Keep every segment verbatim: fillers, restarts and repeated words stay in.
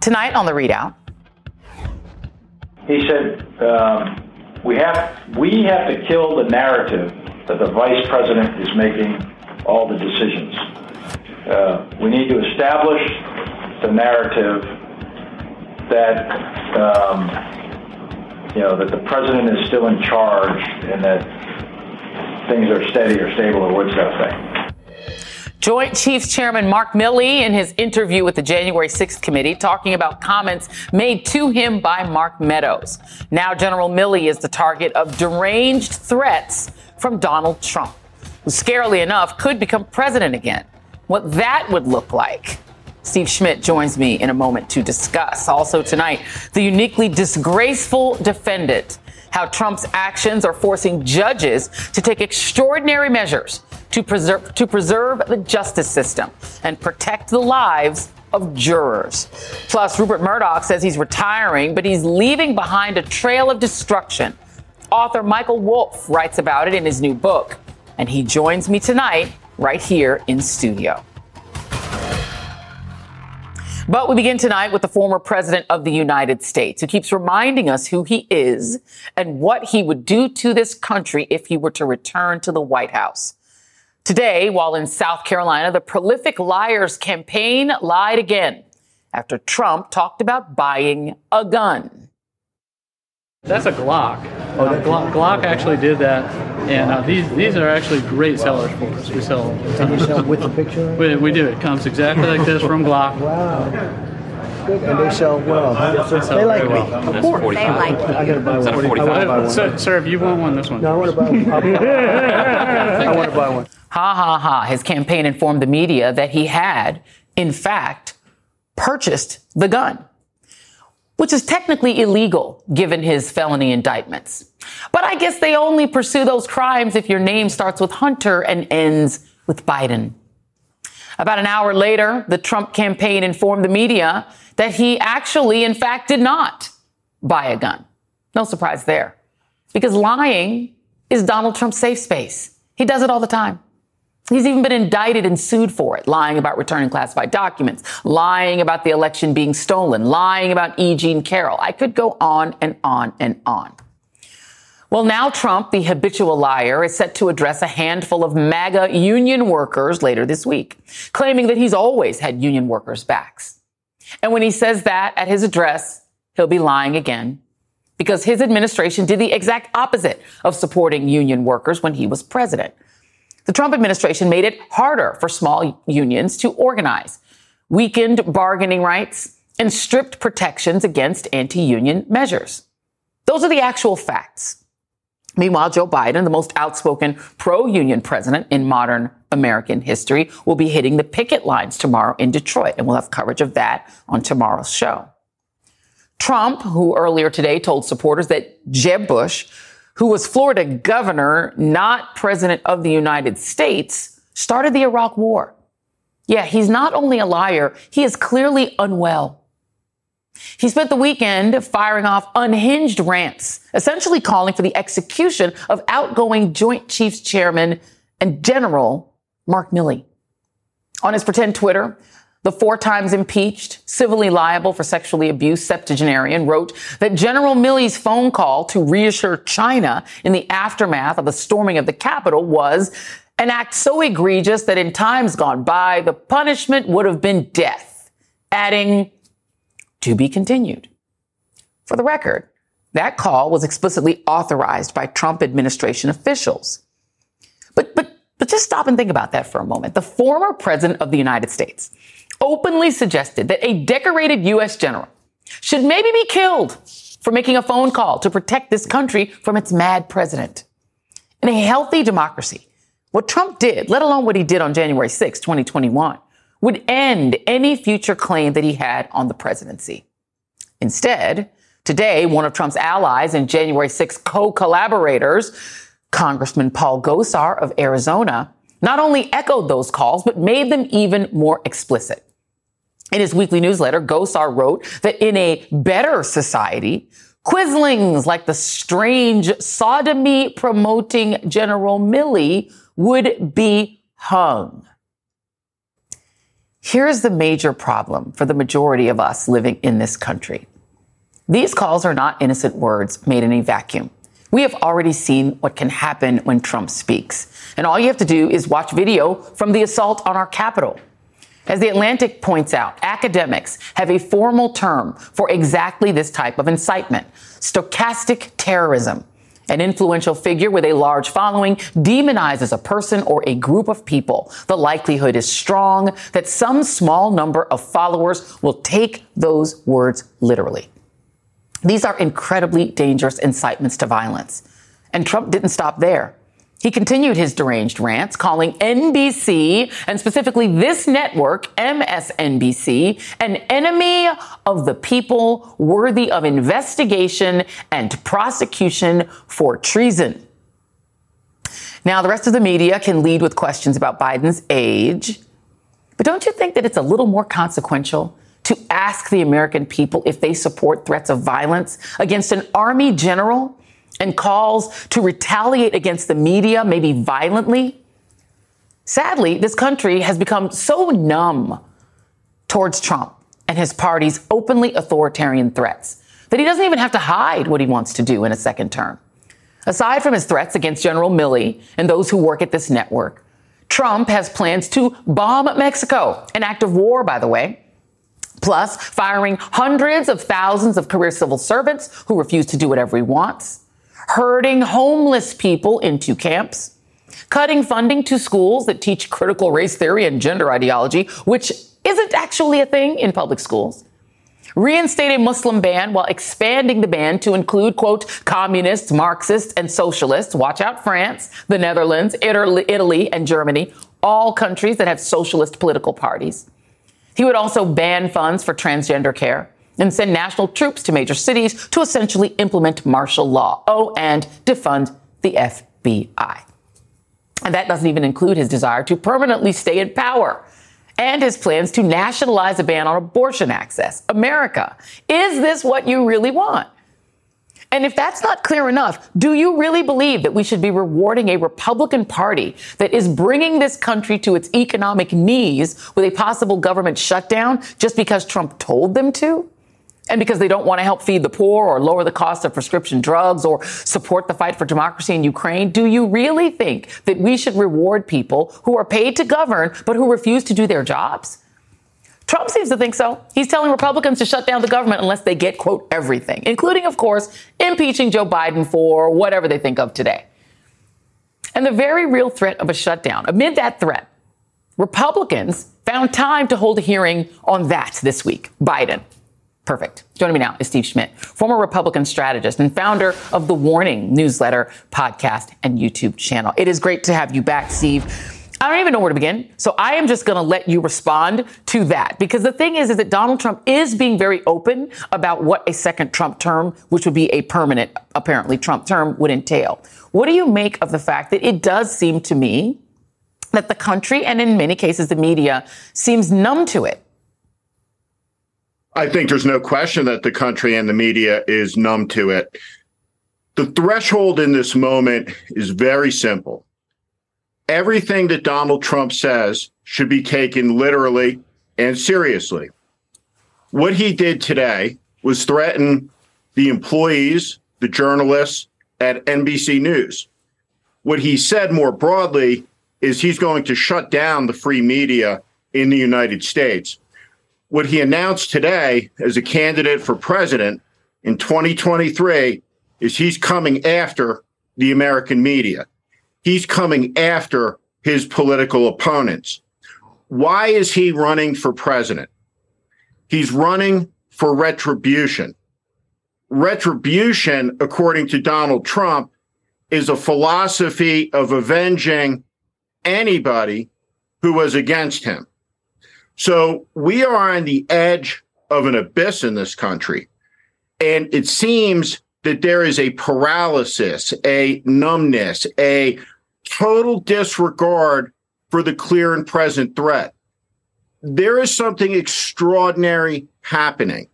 Tonight on The ReidOut. He said, um, we have we have to kill the narrative that the vice president is making all the decisions. Uh, we need to establish the narrative that, um, you know, that the president is still in charge and that things are steady or stable or what's that thing. Joint Chiefs Chairman Mark Milley, in his interview with the January sixth committee, talking about comments made to him by Mark Meadows. Now General Milley is the target of deranged threats from Donald Trump, who, scarily enough, could become president again. What that would look like, Steve Schmidt joins me in a moment to discuss. Also tonight, the uniquely disgraceful defendant, how Trump's actions are forcing judges to take extraordinary measures to preserve to preserve the justice system and protect the lives of jurors. Plus, Rupert Murdoch says he's retiring, but he's leaving behind a trail of destruction. Author Michael Wolff writes about it in his new book, and he joins me tonight right here in studio. But we begin tonight with the former president of the United States, who keeps reminding us who he is and what he would do to this country if he were to return to the White House. Today, while in South Carolina, the prolific liars campaign lied again after Trump talked about buying a gun. That's a Glock. Oh, uh, Glock, Glock actually did that. And uh, these these are actually great sellers for us. We sell them. You sell with the picture? We, we do. It comes exactly like this from Glock. Wow. And they sell well. They, sell they like me. Well. Of course. They like me. I got to buy one. I want to buy one. Sir, sir, if you want one, this one. No, I want to buy one. I want to buy one. Ha, ha, ha. His campaign informed the media that he had, in fact, purchased the gun, which is technically illegal given his felony indictments. But I guess they only pursue those crimes if your name starts with Hunter and ends with Biden. About an hour later, the Trump campaign informed the media that he actually, in fact, did not buy a gun. No surprise there, because lying is Donald Trump's safe space. He does it all the time. He's even been indicted and sued for it, lying about returning classified documents, lying about the election being stolen, lying about E. Jean Carroll. I could go on and on and on. Well, now Trump, the habitual liar, is set to address a handful of MAGA union workers later this week, claiming that he's always had union workers' backs. And when he says that at his address, he'll be lying again, because his administration did the exact opposite of supporting union workers when he was president. The Trump administration made it harder for small unions to organize, weakened bargaining rights, and stripped protections against anti-union measures. Those are the actual facts. Meanwhile, Joe Biden, the most outspoken pro-union president in modern American history, will be hitting the picket lines tomorrow in Detroit, and we'll have coverage of that on tomorrow's show. Trump, who earlier today told supporters that Jeb Bush, who was Florida governor, not president of the United States, started the Iraq War. Yeah, he's not only a liar, he is clearly unwell. He spent the weekend firing off unhinged rants, essentially calling for the execution of outgoing Joint Chiefs Chairman and General Mark Milley. On his pretend Twitter, the four times impeached, civilly liable for sexually abused septuagenarian wrote that General Milley's phone call to reassure China in the aftermath of the storming of the Capitol was an act so egregious that in times gone by, the punishment would have been death, adding, to be continued. For the record, that call was explicitly authorized by Trump administration officials. But, but, but just stop and think about that for a moment. The former president of the United States openly suggested that a decorated U S general should maybe be killed for making a phone call to protect this country from its mad president. In a healthy democracy, what Trump did, let alone what he did on January sixth, twenty twenty-one, would end any future claim that he had on the presidency. Instead, today, one of Trump's allies and January sixth co-collaborators, Congressman Paul Gosar of Arizona, not only echoed those calls, but made them even more explicit. In his weekly newsletter, Gosar wrote that in a better society, quislings like the strange sodomy-promoting General Milley would be hung. Here's the major problem for the majority of us living in this country. These calls are not innocent words made in a vacuum. We have already seen what can happen when Trump speaks. And all you have to do is watch video from the assault on our Capitol. As The Atlantic points out, academics have a formal term for exactly this type of incitement, stochastic terrorism. An influential figure with a large following demonizes a person or a group of people. The likelihood is strong that some small number of followers will take those words literally. These are incredibly dangerous incitements to violence. And Trump didn't stop there. He continued his deranged rants, calling N B C, and specifically this network, M S N B C, an enemy of the people, worthy of investigation and prosecution for treason. Now, the rest of the media can lead with questions about Biden's age. But don't you think that it's a little more consequential to ask the American people if they support threats of violence against an army general and calls to retaliate against the media, maybe violently? Sadly, this country has become so numb towards Trump and his party's openly authoritarian threats that he doesn't even have to hide what he wants to do in a second term. Aside from his threats against General Milley and those who work at this network, Trump has plans to bomb Mexico, an act of war, by the way, plus firing hundreds of thousands of career civil servants who refuse to do whatever he wants, herding homeless people into camps, cutting funding to schools that teach critical race theory and gender ideology, which isn't actually a thing in public schools, reinstate a Muslim ban while expanding the ban to include, quote, communists, Marxists, and socialists. Watch out, France, the Netherlands, Italy, and Germany, all countries that have socialist political parties. He would also ban funds for transgender care and send national troops to major cities to essentially implement martial law. Oh, and defund the F B I. And that doesn't even include his desire to permanently stay in power and his plans to nationalize a ban on abortion access. America, is this what you really want? And if that's not clear enough, do you really believe that we should be rewarding a Republican Party that is bringing this country to its economic knees with a possible government shutdown just because Trump told them to? And because they don't want to help feed the poor or lower the cost of prescription drugs or support the fight for democracy in Ukraine, do you really think that we should reward people who are paid to govern but who refuse to do their jobs? Trump seems to think so. He's telling Republicans to shut down the government unless they get, quote, everything, including, of course, impeaching Joe Biden for whatever they think of today. And the very real threat of a shutdown, amid that threat, Republicans found time to hold a hearing on that this week. Biden. Perfect. Joining me now is Steve Schmidt, former Republican strategist and founder of the Warning newsletter, podcast, and YouTube channel. It is great to have you back, Steve. I don't even know where to begin, so I am just going to let you respond to that. Because the thing is, is that Donald Trump is being very open about what a second Trump term, which would be a permanent, apparently, Trump term, would entail. What do you make of the fact that it does seem to me that the country, and in many cases the media, seems numb to it? I think there's no question that the country and the media is numb to it. The threshold in this moment is very simple. Everything that Donald Trump says should be taken literally and seriously. What he did today was threaten the employees, the journalists at N B C News. What he said more broadly is he's going to shut down the free media in the United States. What he announced today as a candidate for president in twenty twenty-three is he's coming after the American media. He's coming after his political opponents. Why is he running for president? He's running for retribution. Retribution, according to Donald Trump, is a philosophy of avenging anybody who was against him. So we are on the edge of an abyss in this country. And it seems that there is a paralysis, a numbness, a total disregard for the clear and present threat. There is something extraordinary happening.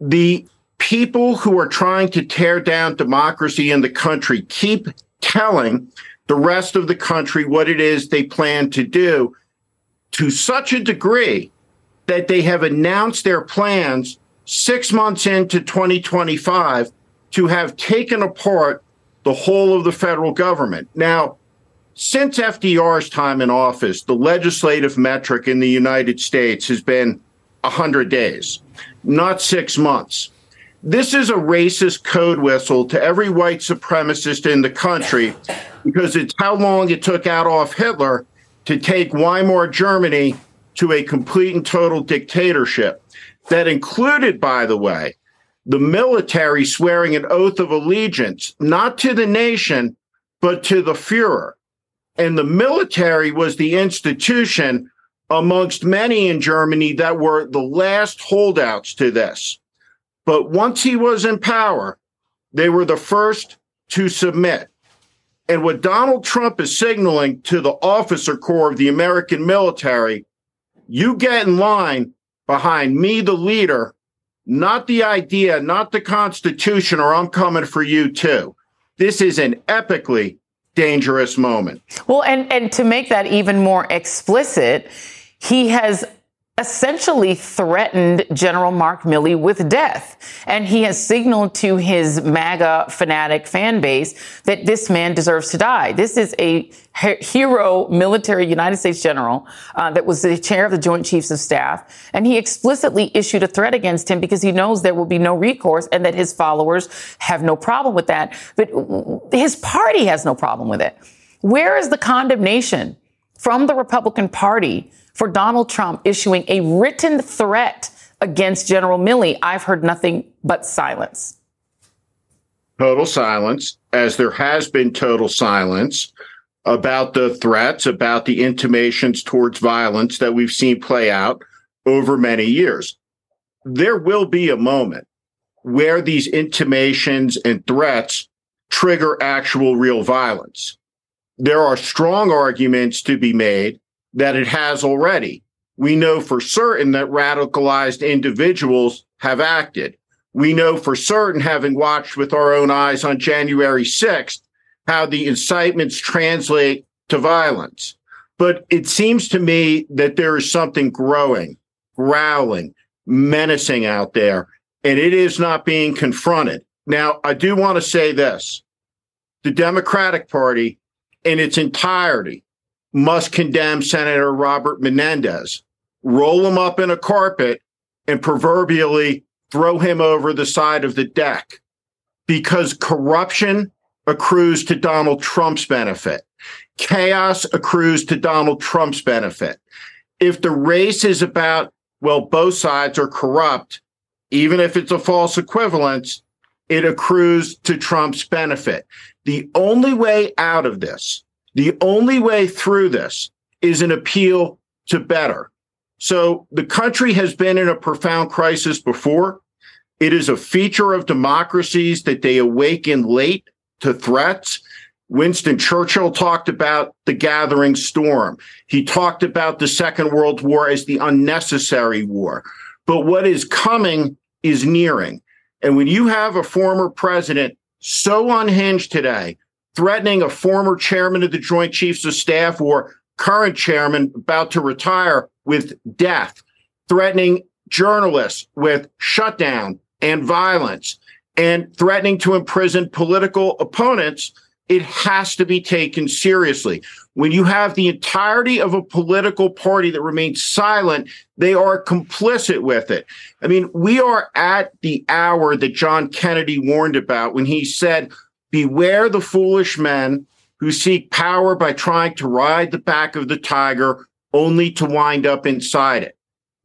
The people who are trying to tear down democracy in the country keep telling the rest of the country what it is they plan to do to such a degree that they have announced their plans six months into twenty twenty-five to have taken apart the whole of the federal government. Now, since F D R's time in office, the legislative metric in the United States has been one hundred days, not six months. This is a racist code whistle to every white supremacist in the country because it's how long it took Adolf Hitler to take Weimar Germany to a complete and total dictatorship. That included, by the way, the military swearing an oath of allegiance, not to the nation, but to the Fuhrer. And the military was the institution amongst many in Germany that were the last holdouts to this. But once he was in power, they were the first to submit. And what Donald Trump is signaling to the officer corps of the American military, you get in line behind me, the leader, not the idea, not the Constitution, or I'm coming for you too. This is an epically dangerous moment. Well, and, and to make that even more explicit, he has essentially threatened General Mark Milley with death. And he has signaled to his MAGA fanatic fan base that this man deserves to die. This is a hero military United States general uh, that was the chair of the Joint Chiefs of Staff. And he explicitly issued a threat against him because he knows there will be no recourse and that his followers have no problem with that. But his party has no problem with it. Where is the condemnation from the Republican Party for Donald Trump issuing a written threat against General Milley? I've heard nothing but silence. Total silence, as there has been total silence about the threats, about the intimations towards violence that we've seen play out over many years. There will be a moment where these intimations and threats trigger actual real violence. There are strong arguments to be made that it has already. We know for certain that radicalized individuals have acted. We know for certain, having watched with our own eyes on January sixth, how the incitements translate to violence. But it seems to me that there is something growing, growling, menacing out there, and it is not being confronted. Now, I do want to say this. The Democratic Party in its entirety must condemn Senator Robert Menendez, roll him up in a carpet, and proverbially throw him over the side of the deck, because corruption accrues to Donald Trump's benefit. Chaos accrues to Donald Trump's benefit. If the race is about, well, both sides are corrupt, even if it's a false equivalence, it accrues to Trump's benefit. The only way out of this, the only way through this, is an appeal to better. So the country has been in a profound crisis before. It is a feature of democracies that they awaken late to threats. Winston Churchill talked about the gathering storm. He talked about the Second World War as the unnecessary war. But what is coming is nearing. And when you have a former president so unhinged today, threatening a former chairman of the Joint Chiefs of Staff or current chairman about to retire with death, threatening journalists with shutdown and violence, and threatening to imprison political opponents, it has to be taken seriously. When you have the entirety of a political party that remains silent, they are complicit with it. I mean, we are at the hour that John Kennedy warned about when he said, beware the foolish men who seek power by trying to ride the back of the tiger only to wind up inside it.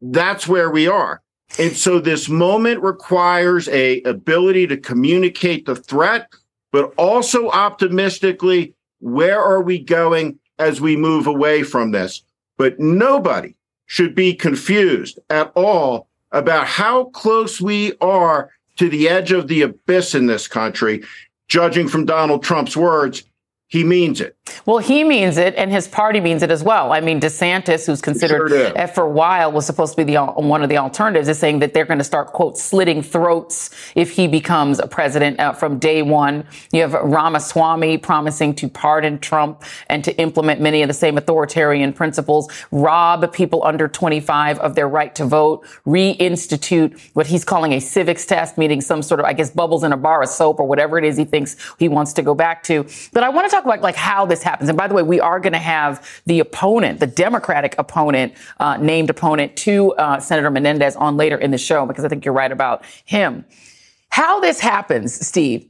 That's where we are. And so this moment requires a ability to communicate the threat, but also optimistically, where are we going as we move away from this? But nobody, should be confused at all about how close we are to the edge of the abyss in this country. Judging from Donald Trump's words, he means it. Well, he means it, and his party means it as well. I mean, DeSantis, who's considered sure for a while was supposed to be the one of the alternatives, is saying that they're going to start, quote, slitting throats if he becomes a president uh, from day one. You have Ramaswamy promising to pardon Trump and to implement many of the same authoritarian principles, rob people under twenty-five of their right to vote, reinstitute what he's calling a civics test, meaning some sort of, I guess, bubbles in a bar of soap or whatever it is he thinks he wants to go back to. But I want to talk about, like, how this happens. And by the way, we are going to have the opponent, the Democratic opponent, uh, named opponent to uh, Senator Menendez on later in the show, because I think you're right about him. How this happens, Steve,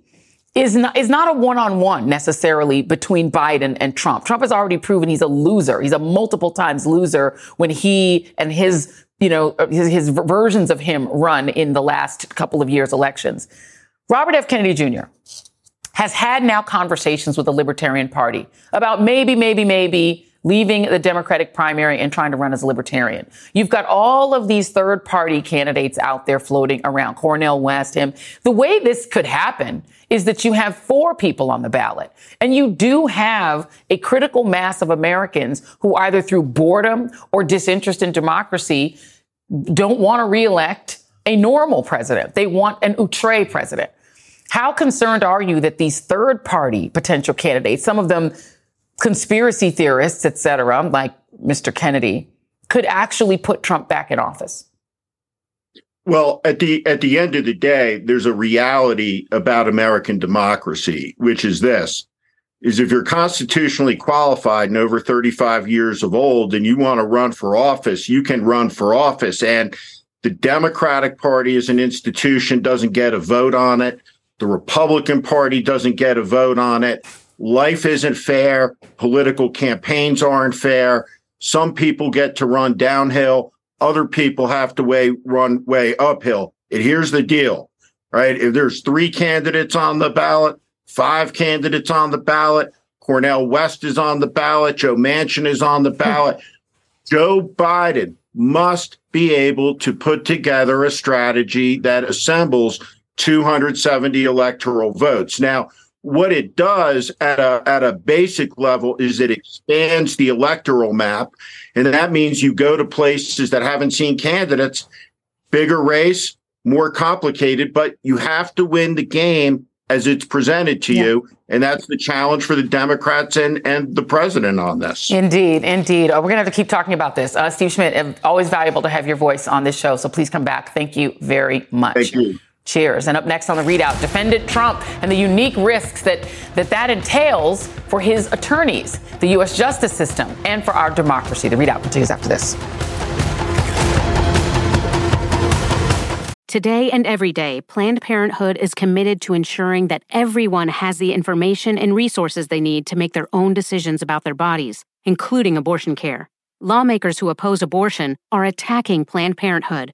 is not, is not a one-on-one necessarily between Biden and Trump. Trump has already proven he's a loser. He's a multiple times loser when he and his, you know, his, his versions of him run in the last couple of years' elections. Robert F. Kennedy Junior has had now conversations with the Libertarian Party about maybe, maybe, maybe leaving the Democratic primary and trying to run as a Libertarian. You've got all of these third party candidates out there floating around, Cornel West, him. The way this could happen is that you have four people on the ballot, and you do have a critical mass of Americans who either through boredom or disinterest in democracy don't want to reelect a normal president. They want an outre president. How concerned are you that these third party potential candidates, some of them conspiracy theorists, et cetera, like Mister Kennedy, could actually put Trump back in office? Well, at the at the end of the day, there's a reality about American democracy, which is this, is if you're constitutionally qualified and over thirty-five years of old and you want to run for office, you can run for office. And the Democratic Party as an institution doesn't get a vote on it. The Republican Party doesn't get a vote on it. Life isn't fair. Political campaigns aren't fair. Some people get to run downhill. Other people have to way, run way uphill. And here's the deal, right? If there's three candidates on the ballot, five candidates on the ballot, Cornel West is on the ballot, Joe Manchin is on the ballot, Joe Biden must be able to put together a strategy that assembles two hundred seventy electoral votes. Now, what it does at a at a basic level is it expands the electoral map, and that means you go to places that haven't seen candidates, bigger race, more complicated, but you have to win the game as it's presented to yeah. you. And that's the challenge for the Democrats and, and the president on this. Indeed, indeed. Oh, we're going to have to keep talking about this. Uh, Steve Schmidt, always valuable to have your voice on this show, so please come back. Thank you very much. Thank you. Cheers. And up next on The ReidOut, Defendant Trump and the unique risks that, that that entails for his attorneys, the U S justice system, and for our democracy. The ReidOut continues after this. Today and every day, Planned Parenthood is committed to ensuring that everyone has the information and resources they need to make their own decisions about their bodies, including abortion care. Lawmakers who oppose abortion are attacking Planned Parenthood,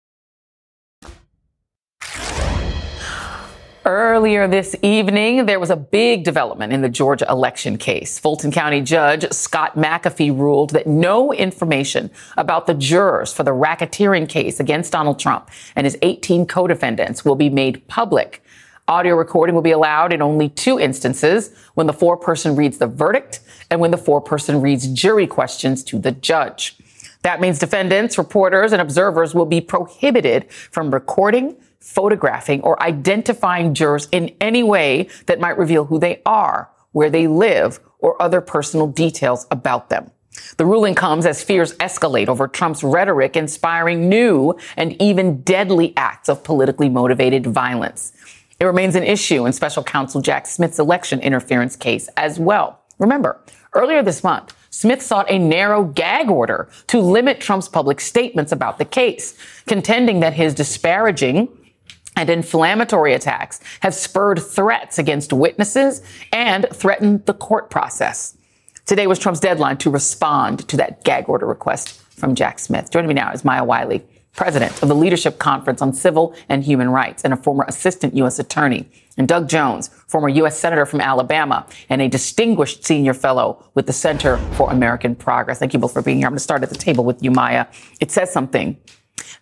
Earlier this evening, there was a big development in the Georgia election case. Fulton County Judge Scott McAfee ruled that no information about the jurors for the racketeering case against Donald Trump and his eighteen co-defendants will be made public. Audio recording will be allowed in only two instances, when the foreperson reads the verdict and when the foreperson reads jury questions to the judge. That means defendants, reporters, and observers will be prohibited from recording, photographing, or identifying jurors in any way that might reveal who they are, where they live, or other personal details about them. The ruling comes as fears escalate over Trump's rhetoric inspiring new and even deadly acts of politically motivated violence. It remains an issue in special counsel Jack Smith's election interference case as well. Remember, earlier this month, Smith sought a narrow gag order to limit Trump's public statements about the case, contending that his disparaging and inflammatory attacks have spurred threats against witnesses and threatened the court process. Today was Trump's deadline to respond to that gag order request from Jack Smith. Joining me now is Maya Wiley, president of the Leadership Conference on Civil and Human Rights and a former assistant U S attorney, and Doug Jones, former U S senator from Alabama and a distinguished senior fellow with the Center for American Progress. Thank you both for being here. I'm going to start at the table with you, Maya. It says something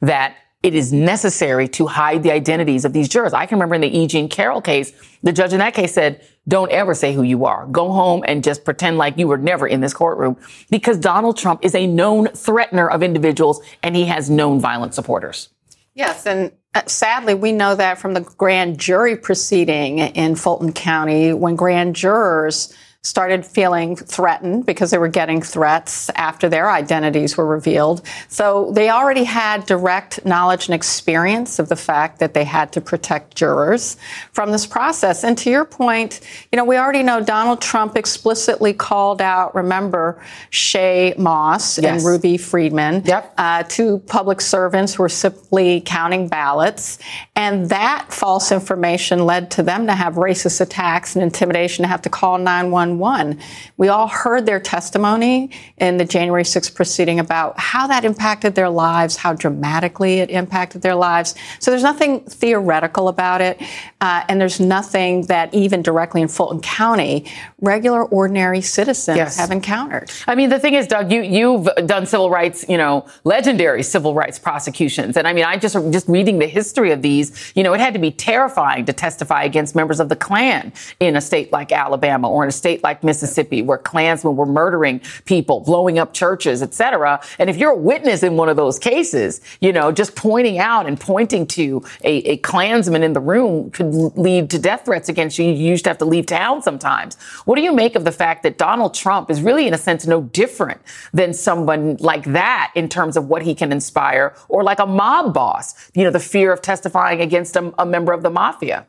that it is necessary to hide the identities of these jurors. I can remember in the E. Jean Carroll case, the judge in that case said, don't ever say who you are. Go home and just pretend like you were never in this courtroom, because Donald Trump is a known threatener of individuals and he has known violent supporters. Yes. And sadly, we know that from the grand jury proceeding in Fulton County, when grand jurors started feeling threatened because they were getting threats after their identities were revealed. So they already had direct knowledge and experience of the fact that they had to protect jurors from this process. And to your point, you know, we already know Donald Trump explicitly called out, remember, Shay Moss yes. and Ruby Friedman, yep. uh, two public servants who were simply counting ballots. And that false information led to them to have racist attacks and intimidation, to have to call nine one one. One. We all heard their testimony in the January sixth proceeding about how that impacted their lives, how dramatically it impacted their lives. So there's nothing theoretical about it. Uh, and there's nothing that even directly in Fulton County, regular, ordinary citizens yes. have encountered. I mean, the thing is, Doug, you, you've done civil rights, you know, legendary civil rights prosecutions. And I mean, I just just reading the history of these, you know, it had to be terrifying to testify against members of the Klan in a state like Alabama or in a state like Mississippi, where Klansmen were murdering people, blowing up churches, et cetera. And if you're a witness in one of those cases, you know, just pointing out and pointing to a, a Klansman in the room could lead to death threats against you. You used to have to leave town sometimes. What do you make of the fact that Donald Trump is really, in a sense, no different than someone like that in terms of what he can inspire, or like a mob boss, you know, the fear of testifying against a, a member of the mafia?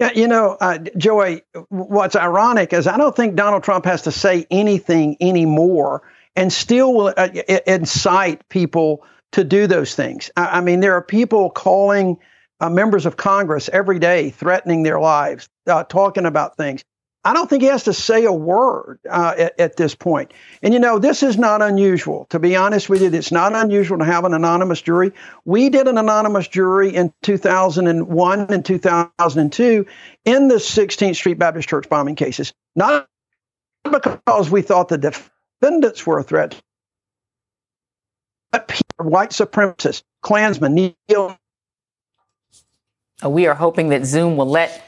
Yeah, you know, uh, Joy, what's ironic is I don't think Donald Trump has to say anything anymore and still will uh, incite people to do those things. I, I mean, there are people calling uh, members of Congress every day, threatening their lives, uh, talking about things. I don't think he has to say a word uh, at, at this point. And, you know, this is not unusual. To be honest with you, it's not unusual to have an anonymous jury. We did an anonymous jury in two thousand one and two thousand two in the sixteenth Street Baptist Church bombing cases, not because we thought the defendants were a threat, but white supremacists, Klansmen, neo. We are hoping that Zoom will let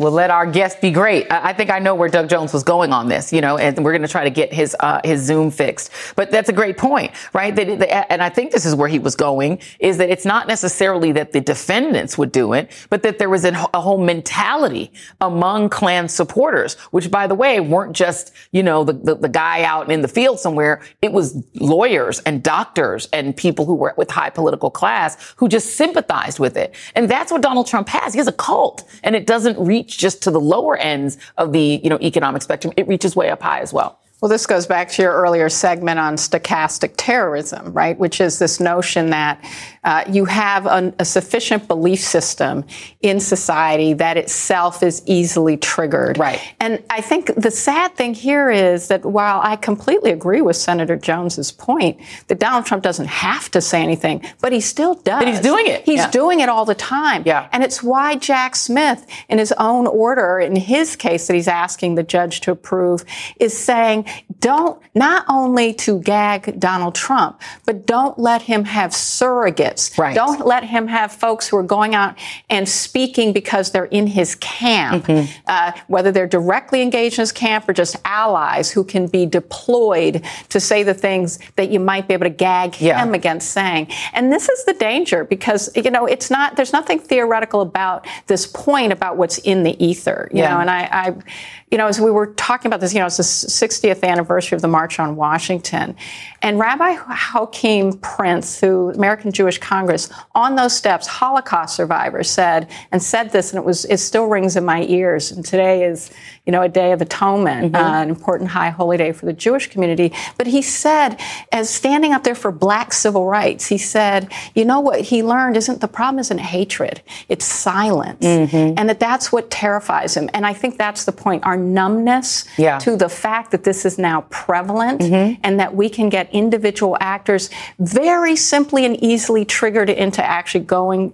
Well, let our guest be great. I think I know where Doug Jones was going on this, you know, and we're going to try to get his uh, his Zoom fixed. But that's a great point, right? That, that, and I think this is where he was going, is that it's not necessarily that the defendants would do it, but that there was a whole mentality among Klan supporters, which, by the way, weren't just, you know, the, the, the guy out in the field somewhere. It was lawyers and doctors and people who were with high political class who just sympathized with it. And that's what Donald Trump has. He has a cult, and it doesn't reach just to the lower ends of the, you know, economic spectrum. It reaches way up high as well. Well, this goes back to your earlier segment on stochastic terrorism, right, which is this notion that uh, you have an, a sufficient belief system in society that itself is easily triggered. Right. And I think the sad thing here is that while I completely agree with Senator Jones's point that Donald Trump doesn't have to say anything, but he still does. But he's doing it. He's yeah. doing it all the time. Yeah. And it's why Jack Smith, in his own order, in his case that he's asking the judge to approve, is saying, don't, not only to gag Donald Trump, but don't let him have surrogates. Right. Don't let him have folks who are going out and speaking because they're in his camp, mm-hmm. uh, whether they're directly engaged in his camp or just allies who can be deployed to say the things that you might be able to gag yeah. him against saying. And this is the danger, because, you know, it's not, there's nothing theoretical about this point about what's in the ether, you yeah. know, and I, I, you know, as we were talking about this, you know, it's the sixtieth fiftieth anniversary of the March on Washington. And Rabbi Hakeem Prince, who American Jewish Congress, on those steps, Holocaust survivor, said and said this, and it was it still rings in my ears. And today is, you know, a day of atonement, mm-hmm. uh, an important high holy day for the Jewish community. But he said, as standing up there for black civil rights, he said, you know what he learned isn't the problem isn't hatred, it's silence. Mm-hmm. And that that's what terrifies him. And I think that's the point, our numbness yeah. to the fact that this is now prevalent mm-hmm. and that we can get individual actors very simply and easily triggered into actually going,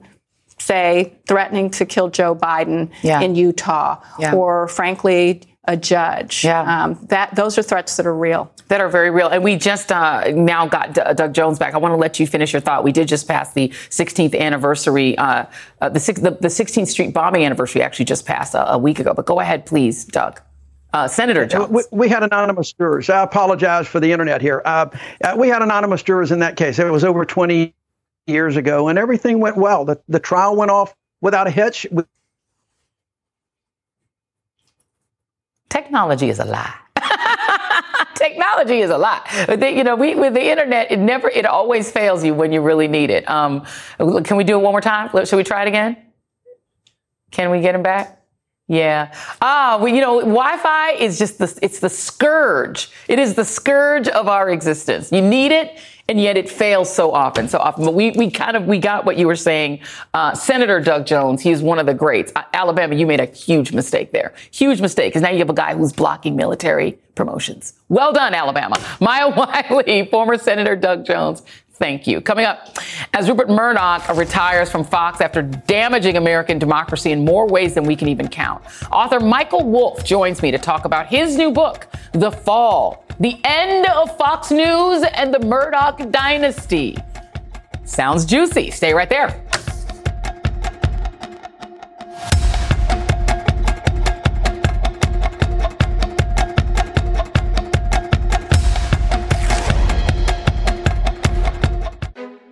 say, threatening to kill Joe Biden yeah. in Utah yeah. or, frankly, a judge. Yeah. Um, that those are threats that are real. That are very real. And we just uh, now got D- Doug Jones back. I want to let you finish your thought. We did just pass the sixteenth anniversary. Uh, uh, the, six, the, the sixteenth Street bombing anniversary actually just passed a, a week ago. But go ahead, please, Doug. Uh, Senator Jones. We, we had anonymous jurors. I apologize for the internet here. Uh, we had anonymous jurors in that case. It was over twenty years ago, and everything went well. The, the trial went off without a hitch. Technology is a lie. Technology is a lie. But they, you know, we, with the internet, it never, it always fails you when you really need it. Um, can we do it one more time? Should we try it again? Can we get him back? Yeah. Ah, well, you know, Wi-Fi is just the, it's the scourge. It is the scourge of our existence. You need it, and yet it fails so often. So often, but we, we kind of, we got what you were saying. Uh, Senator Doug Jones, he is one of the greats. Uh, Alabama, you made a huge mistake there. Huge mistake, because now you have a guy who's blocking military promotions. Well done, Alabama. Maya Wiley, former Senator Doug Jones. Thank you. Coming up, as Rupert Murdoch retires from Fox after damaging American democracy in more ways than we can even count, author Michael Wolff joins me to talk about his new book, The Fall, The End of Fox News and the Murdoch Dynasty. Sounds juicy. Stay right there.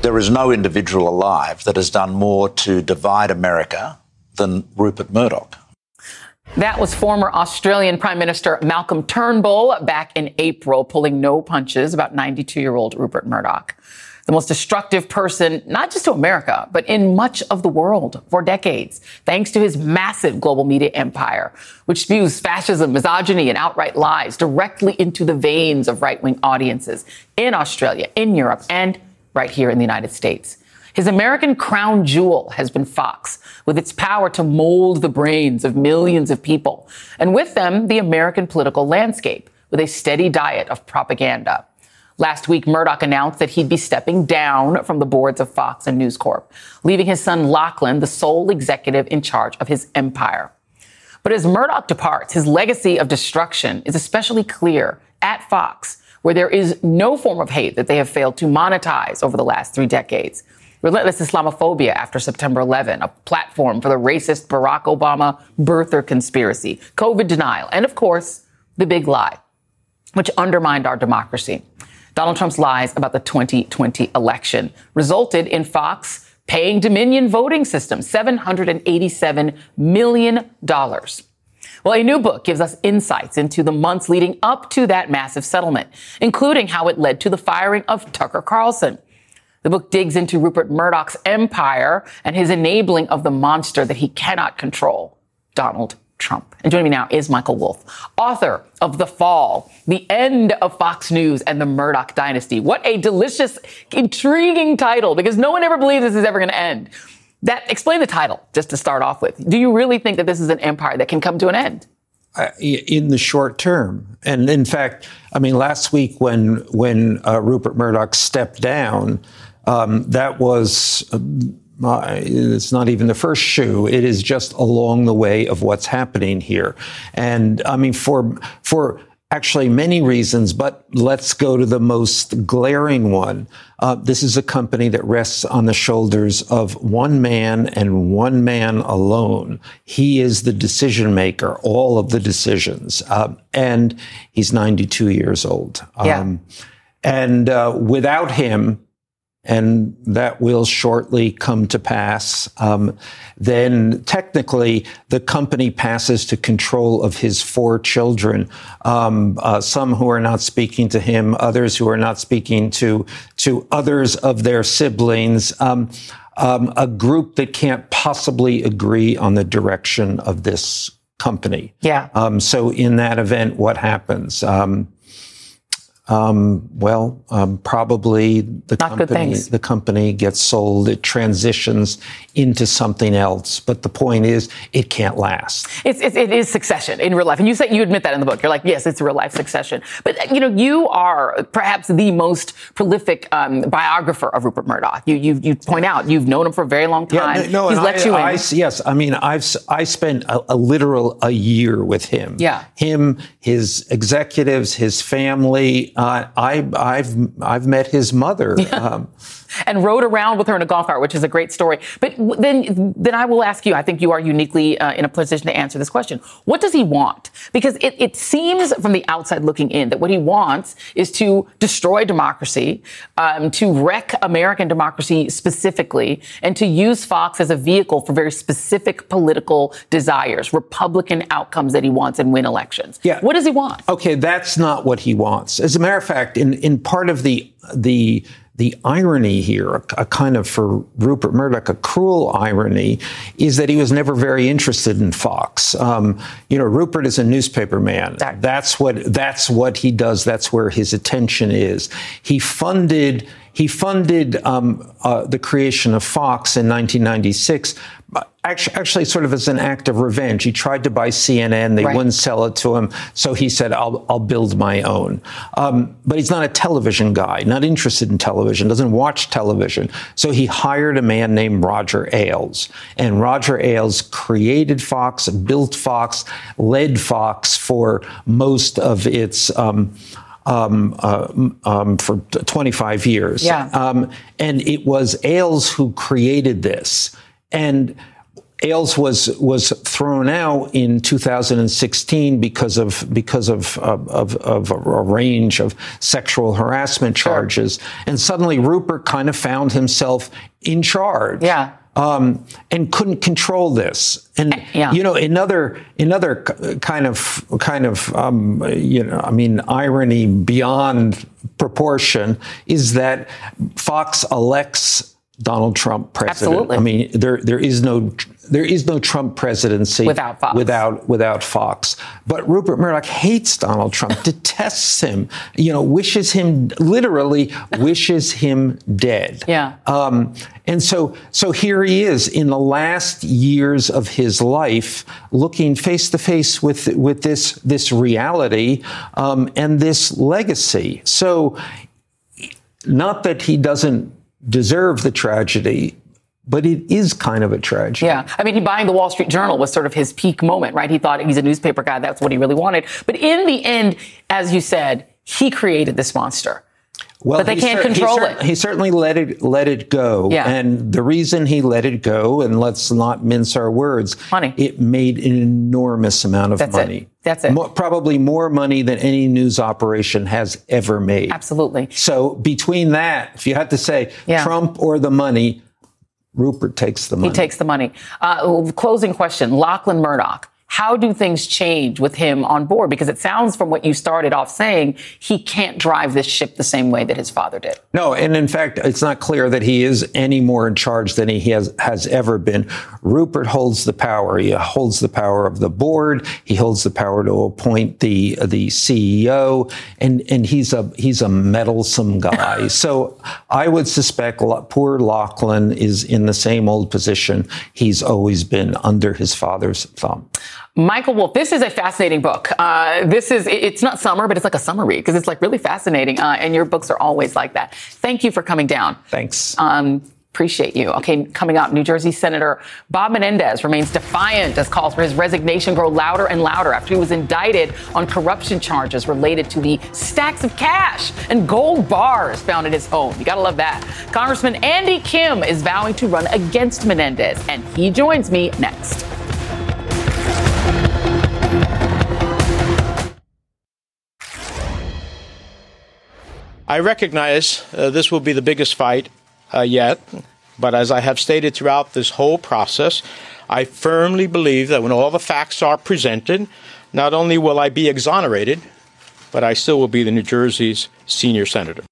There is no individual alive that has done more to divide America than Rupert Murdoch. That was former Australian Prime Minister Malcolm Turnbull back in April, pulling no punches about ninety-two-year-old Rupert Murdoch, the most destructive person, not just to America, but in much of the world for decades, thanks to his massive global media empire, which spews fascism, misogyny, and outright lies directly into the veins of right-wing audiences in Australia, in Europe, and right here in the United States. His American crown jewel has been Fox, with its power to mold the brains of millions of people, and with them, the American political landscape, with a steady diet of propaganda. Last week, Murdoch announced that he'd be stepping down from the boards of Fox and News Corp, leaving his son Lachlan the sole executive in charge of his empire. But as Murdoch departs, his legacy of destruction is especially clear at Fox, where there is no form of hate that they have failed to monetize over the last three decades. Relentless Islamophobia after September eleventh, a platform for the racist Barack Obama birther conspiracy, COVID denial, and of course, the big lie, which undermined our democracy. Donald Trump's lies about the twenty twenty election resulted in Fox paying Dominion voting system seven hundred eighty-seven million dollars. Well, a new book gives us insights into the months leading up to that massive settlement, including how it led to the firing of Tucker Carlson. The book digs into Rupert Murdoch's empire and his enabling of the monster that he cannot control, Donald Trump. And joining me now is Michael Wolff, author of The Fall, The End of Fox News and the Murdoch Dynasty. What a delicious, intriguing title, because no one ever believes this is ever going to end. That explain the title, just to start off with. Do you really think that this is an empire that can come to an end? Uh, in the short term. And in fact, I mean, last week when when uh, Rupert Murdoch stepped down, um, that was uh, Uh, it's not even the first shoe. It is just along the way of what's happening here. And I mean, for for actually many reasons, but let's go to the most glaring one. Uh, this is a company that rests on the shoulders of one man and one man alone. He is the decision maker, all of the decisions. Uh, and he's ninety-two years old. Yeah. Um, and uh, without him, and that will shortly come to pass, um, then technically the company passes to control of his four children, um, uh, some who are not speaking to him, others who are not speaking to to others of their siblings, um, um, a group that can't possibly agree on the direction of this company. Yeah. Um, so in that event, what happens? Um Um, well, um, probably the company, the company gets sold. It transitions into something else. But the point is, it can't last. It's, it's, it is succession in real life. And you say, you admit that in the book. You're like, yes, it's real life succession. But, you know, you are perhaps the most prolific um, biographer of Rupert Murdoch. You, you, you point out you've known him for a very long time. Yeah, no, no, He's let I, you in. I, yes. I mean, I've, I spent a, a literal a year with him. Yeah. Him, his executives, his family. Uh, I, I've I've met his mother, yeah. um, and rode around with her in a golf cart, which is a great story. But then then I will ask you. I think you are uniquely uh, in a position to answer this question. What does he want? Because it, it seems from the outside looking in that what he wants is to destroy democracy, um, to wreck American democracy specifically, and to use Fox as a vehicle for very specific political desires, Republican outcomes that he wants, and win elections. Yeah. What does he want? Okay, that's not what he wants. As a matter of fact, in, in part of the the the irony here, a, a kind of, for Rupert Murdoch, a cruel irony, is that he was never very interested in Fox. Um, you know, Rupert is a newspaper man. That, that's what that's what he does. That's where his attention is. He funded he funded um, uh, the creation of Fox in nineteen ninety-six. Actually, actually, sort of as an act of revenge. He tried to buy C N N. They right. wouldn't sell it to him. So he said, I'll, I'll build my own. Um, but he's not a television guy, not interested in television, doesn't watch television. So he hired a man named Roger Ailes. And Roger Ailes created Fox, built Fox, led Fox for most of its um Um, uh, um, for twenty-five years. Yeah. Um, and it was Ailes who created this. And Ailes was was thrown out in two thousand sixteen because of because of of, of, of a range of sexual harassment charges. Sure. And suddenly Rupert kind of found himself in charge. Yeah. Um, and couldn't control this. And, yeah. you know, another another kind of kind of, um, you know, I mean, irony beyond proportion is that Fox elects Donald Trump president. Absolutely. I mean, there there is no there is no Trump presidency without Fox. Without, without Fox. But Rupert Murdoch hates Donald Trump, detests him, you know, wishes him, literally wishes him dead. Yeah. Um, and so so here he is in the last years of his life, looking face to face with with this this reality um, and this legacy. So not that he doesn't deserve the tragedy, but it is kind of a tragedy. Yeah. I mean, he buying the Wall Street Journal was sort of his peak moment, right? He thought he's a newspaper guy. That's what he really wanted. But in the end, as you said, he created this monster. Well, but they can't cer- control he cer- it. He certainly let it let it go. Yeah. And the reason he let it go, and let's not mince our words, money. It made an enormous amount of That's money. It. That's it. Mo- probably more money than any news operation has ever made. Absolutely. So between that, if you had to say yeah. Trump or the money, Rupert takes the money. He takes the money. Uh, closing question, Lachlan Murdoch. How do things change with him on board? Because it sounds from what you started off saying, he can't drive this ship the same way that his father did. No, and in fact, it's not clear that he is any more in charge than he has, has ever been. Rupert holds the power. He holds the power of the board. He holds the power to appoint the the C E O, and and he's a he's a meddlesome guy. So I would suspect poor Lachlan is in the same old position he's always been, under his father's thumb. Michael Wolff, this is a fascinating book. Uh, this is, it's not summer, but it's like a summer read because it's like really fascinating. Uh, and your books are always like that. Thank you for coming down. Thanks. Um, Appreciate you. Okay, coming up, New Jersey Senator Bob Menendez remains defiant as calls for his resignation grow louder and louder after he was indicted on corruption charges related to the stacks of cash and gold bars found in his home. You gotta love that. Congressman Andy Kim is vowing to run against Menendez, and he joins me next. I recognize uh, this will be the biggest fight uh, yet, but as I have stated throughout this whole process, I firmly believe that when all the facts are presented, not only will I be exonerated, but I still will be the New Jersey's senior senator.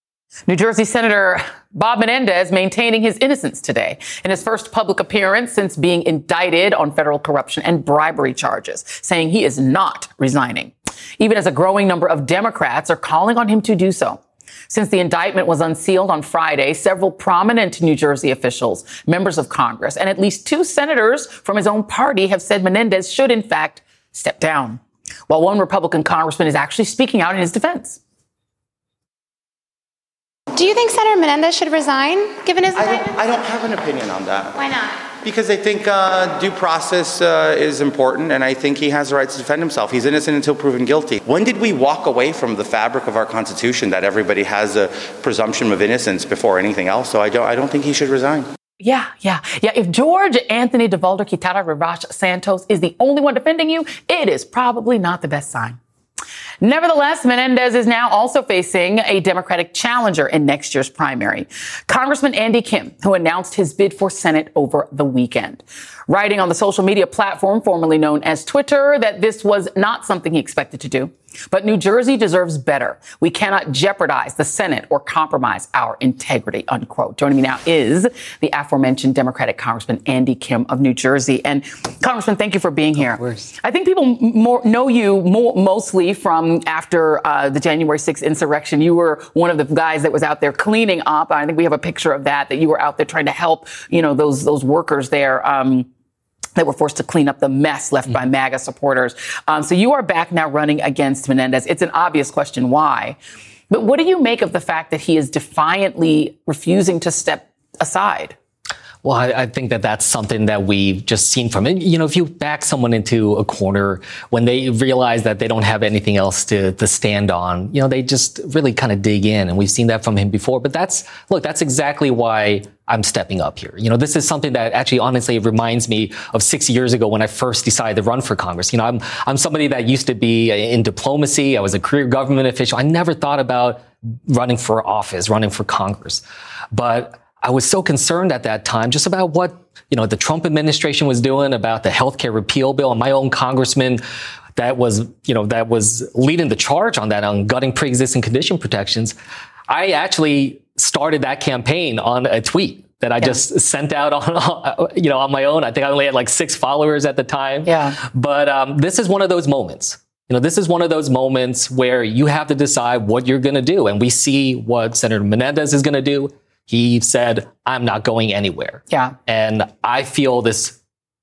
New Jersey Senator Bob Menendez maintaining his innocence today in his first public appearance since being indicted on federal corruption and bribery charges, saying he is not resigning, even as a growing number of Democrats are calling on him to do so. Since the indictment was unsealed on Friday, several prominent New Jersey officials, members of Congress, and at least two senators from his own party have said Menendez should, in fact, step down, while one Republican congressman is actually speaking out in his defense. Do you think Senator Menendez should resign, given his indictment? I don't have an opinion on that. Why not? Because I think uh, due process uh, is important, and I think he has the right to defend himself. He's innocent until proven guilty. When did we walk away from the fabric of our Constitution that everybody has a presumption of innocence before anything else? So I don't, I don't think he should resign. Yeah, yeah, yeah. If George Anthony DeVolder Quitara Rirach Santos is the only one defending you, it is probably not the best sign. Nevertheless, Menendez is now also facing a Democratic challenger in next year's primary, Congressman Andy Kim, who announced his bid for Senate over the weekend, writing on the social media platform formerly known as Twitter that this was not something he expected to do. But New Jersey deserves better. We cannot jeopardize the Senate or compromise our integrity, unquote. Joining me now is the aforementioned Democratic Congressman Andy Kim of New Jersey. And Congressman, thank you for being here. Of course. I think people more know you more, mostly from after uh, the January sixth insurrection. You were one of the guys that was out there cleaning up. I think we have a picture of that, that you were out there trying to help, you know, those those workers there. Um that were forced to clean up the mess left by MAGA supporters. Um, so you are back now running against Menendez. It's an obvious question why. But what do you make of the fact that he is defiantly refusing to step aside? Well, I, I think that that's something that we've just seen from it. You know, if you back someone into a corner when they realize that they don't have anything else to, to stand on, you know, they just really kind of dig in. And we've seen that from him before. But that's, look, that's exactly why I'm stepping up here. You know, this is something that actually, honestly, it reminds me of six years ago when I first decided to run for Congress. You know, I'm, I'm somebody that used to be in diplomacy. I was a career government official. I never thought about running for office, running for Congress. But I was so concerned at that time just about what, you know, the Trump administration was doing about the healthcare repeal bill, and my own congressman that was, you know, that was leading the charge on that, on gutting pre-existing condition protections. I actually started that campaign on a tweet that I yeah. just sent out on, you know, on my own. I think I only had like six followers at the time. Yeah. But um, this is one of those moments. You know, this is one of those moments where you have to decide what you're going to do. And we see what Senator Menendez is going to do. He said, I'm not going anywhere. Yeah. And I feel this,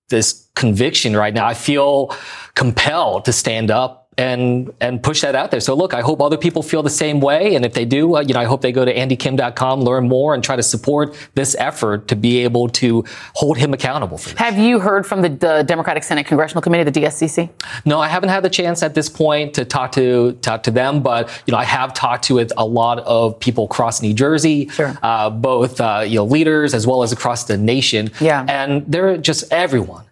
this conviction right now. I feel compelled to stand up and and push that out there. So look, I hope other people feel the same way. And if they do, uh, you know, I hope they go to andy kim dot com, learn more, and try to support this effort to be able to hold him accountable for this. Have you heard from the, the Democratic Senate Congressional Committee, the D S C C? No, I haven't had the chance at this point to talk to talk to them. But, you know, I have talked to a lot of people across New Jersey, sure. uh, both, uh, you know, leaders as well as across the nation. Yeah. And they're just everyone.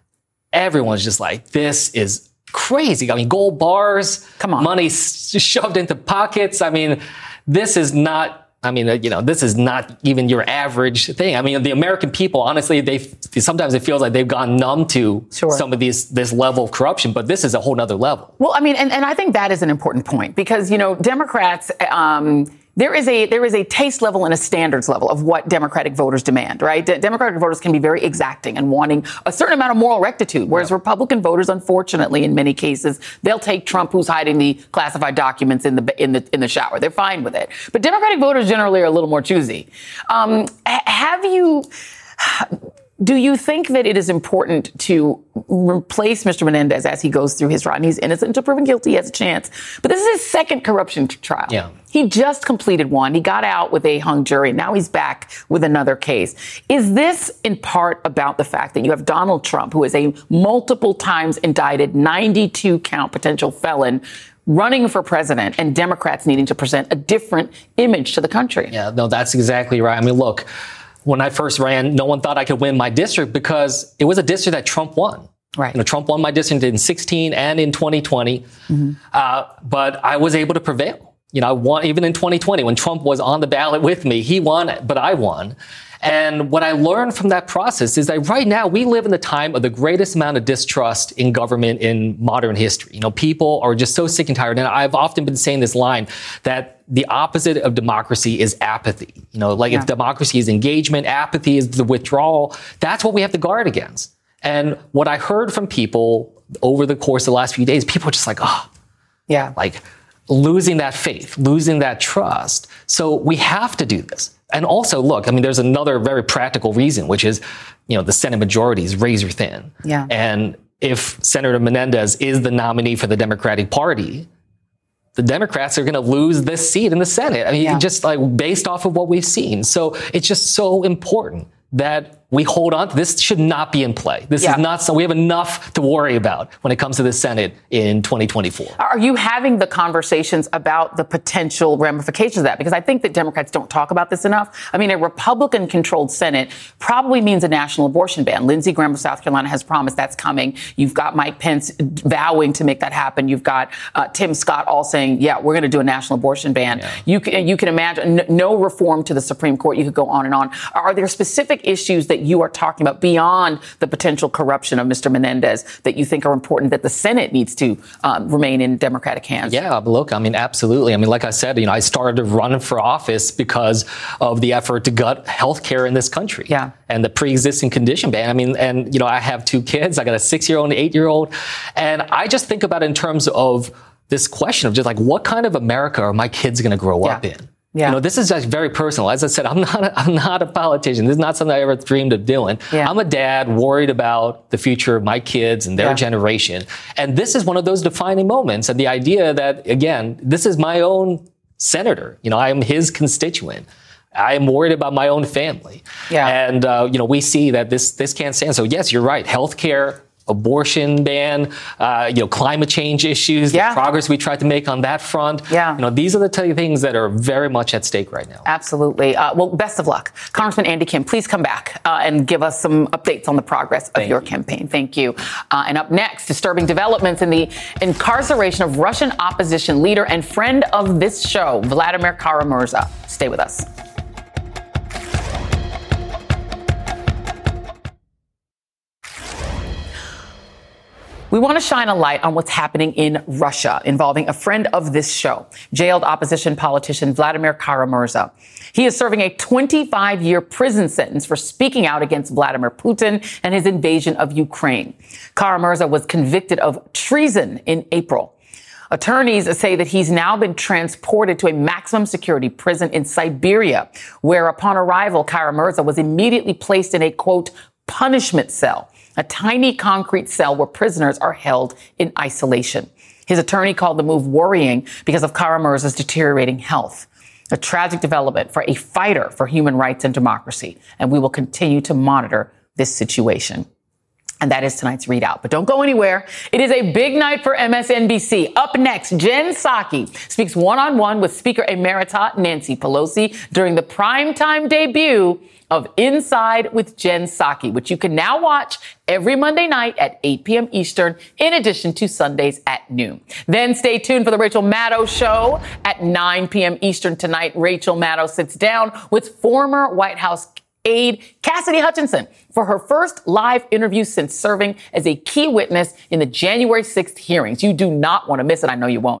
Everyone's just like, this is crazy. I mean, gold bars, come on, money shoved into pockets. I mean, this is not, I mean, you know, this is not even your average thing. I mean, the American people, honestly, they sometimes it feels like they've gone numb to sure. some of these, this level of corruption, but this is a whole nother level. Well, I mean, and, and I think that is an important point because, you know, Democrats, um, There is a there is a taste level and a standards level of what Democratic voters demand, right? De- Democratic voters can be very exacting and wanting a certain amount of moral rectitude, whereas yeah. Republican voters, unfortunately, in many cases, they'll take Trump, who's hiding the classified documents in the in the in the shower. They're fine with it. But Democratic voters generally are a little more choosy. Um, have you? Do you think that it is important to replace Mister Menendez as he goes through his trial? And he's innocent until proven guilty. He has a chance. But this is his second corruption trial. Yeah. He just completed one. He got out with a hung jury. Now he's back with another case. Is this in part about the fact that you have Donald Trump, who is a multiple times indicted ninety-two count potential felon, running for president, and Democrats needing to present a different image to the country? Yeah, no, that's exactly right. I mean, look, when I first ran, no one thought I could win my district because it was a district that Trump won. Right. You know, Trump won my district in sixteen and in twenty twenty. Mm-hmm. Uh, but I was able to prevail. You know, I won even in twenty twenty when Trump was on the ballot with me. He won, but I won. And what I learned from that process is that right now we live in the time of the greatest amount of distrust in government in modern history. You know, people are just so sick and tired. And I've often been saying this line that the opposite of democracy is apathy. You know, like yeah. if democracy is engagement, apathy is the withdrawal. That's what we have to guard against. And what I heard from people over the course of the last few days, people are just like, oh, yeah, like losing that faith, losing that trust. So we have to do this. And also, look, I mean, there's another very practical reason, which is, you know, the Senate majority is razor thin. Yeah. And if Senator Menendez is the nominee for the Democratic Party, the Democrats are going to lose this seat in the Senate. I mean, yeah. just like based off of what we've seen. So it's just so important that we hold on. This should not be in play. This yeah. is not so we have enough to worry about when it comes to the Senate in twenty twenty-four. Are you having the conversations about the potential ramifications of that? Because I think that Democrats don't talk about this enough. I mean, a Republican controlled Senate probably means a national abortion ban. Lindsey Graham of South Carolina has promised that's coming. You've got Mike Pence vowing to make that happen. You've got uh, Tim Scott all saying, yeah, we're going to do a national abortion ban. Yeah. You can, you can imagine n- no reform to the Supreme Court. You could go on and on. Are there specific issues that you are talking about beyond the potential corruption of Mister Menendez that you think are important that the Senate needs to um, remain in Democratic hands? Yeah, look, I mean, absolutely. I mean, like I said, you know, I started to run for office because of the effort to gut health care in this country. Yeah. And the pre-existing condition ban. I mean, and, you know, I have two kids. I got a six-year-old and an eight-year-old. And I just think about it in terms of this question of just like, what kind of America are my kids going to grow yeah. up in? Yeah. You know, this is just very personal. As I said, I'm not a, I'm not a politician. This is not something I ever dreamed of doing. Yeah. I'm a dad worried about the future of my kids and their yeah. generation. And this is one of those defining moments. And the idea that, again, this is my own senator. You know, I am his constituent. I am worried about my own family. Yeah. And, uh, you know, we see that this this can't stand. So, yes, you're right. Healthcare, abortion ban, uh, you know, climate change issues, yeah. the progress we tried to make on that front. Yeah. You know, these are the t- things that are very much at stake right now. Absolutely. Uh, well, best of luck. Congressman Andy Kim, please come back uh, and give us some updates on the progress of Thank your you. campaign. Thank you. Uh, and up next, disturbing developments in the incarceration of Russian opposition leader and friend of this show, Vladimir Kara-Murza. Stay with us. We want to shine a light on what's happening in Russia involving a friend of this show, jailed opposition politician Vladimir Kara-Murza. He is serving a twenty-five year prison sentence for speaking out against Vladimir Putin and his invasion of Ukraine. Kara-Murza was convicted of treason in April. Attorneys say that he's now been transported to a maximum security prison in Siberia, where upon arrival, Kara-Murza was immediately placed in a, quote, punishment cell, a tiny concrete cell where prisoners are held in isolation. His attorney called the move worrying because of Kara-Murza's deteriorating health, a tragic development for a fighter for human rights and democracy. And we will continue to monitor this situation. And that is tonight's ReidOut. But don't go anywhere. It is a big night for M S N B C. Up next, Jen Psaki speaks one-on-one with Speaker Emerita Nancy Pelosi during the primetime debut of Inside with Jen Psaki, which you can now watch every Monday night at eight p.m. Eastern, in addition to Sundays at noon. Then stay tuned for the Rachel Maddow Show at nine p.m. Eastern tonight. Rachel Maddow sits down with former White House aide Cassidy Hutchinson for her first live interview since serving as a key witness in the January sixth hearings. You do not want to miss it. I know you won't.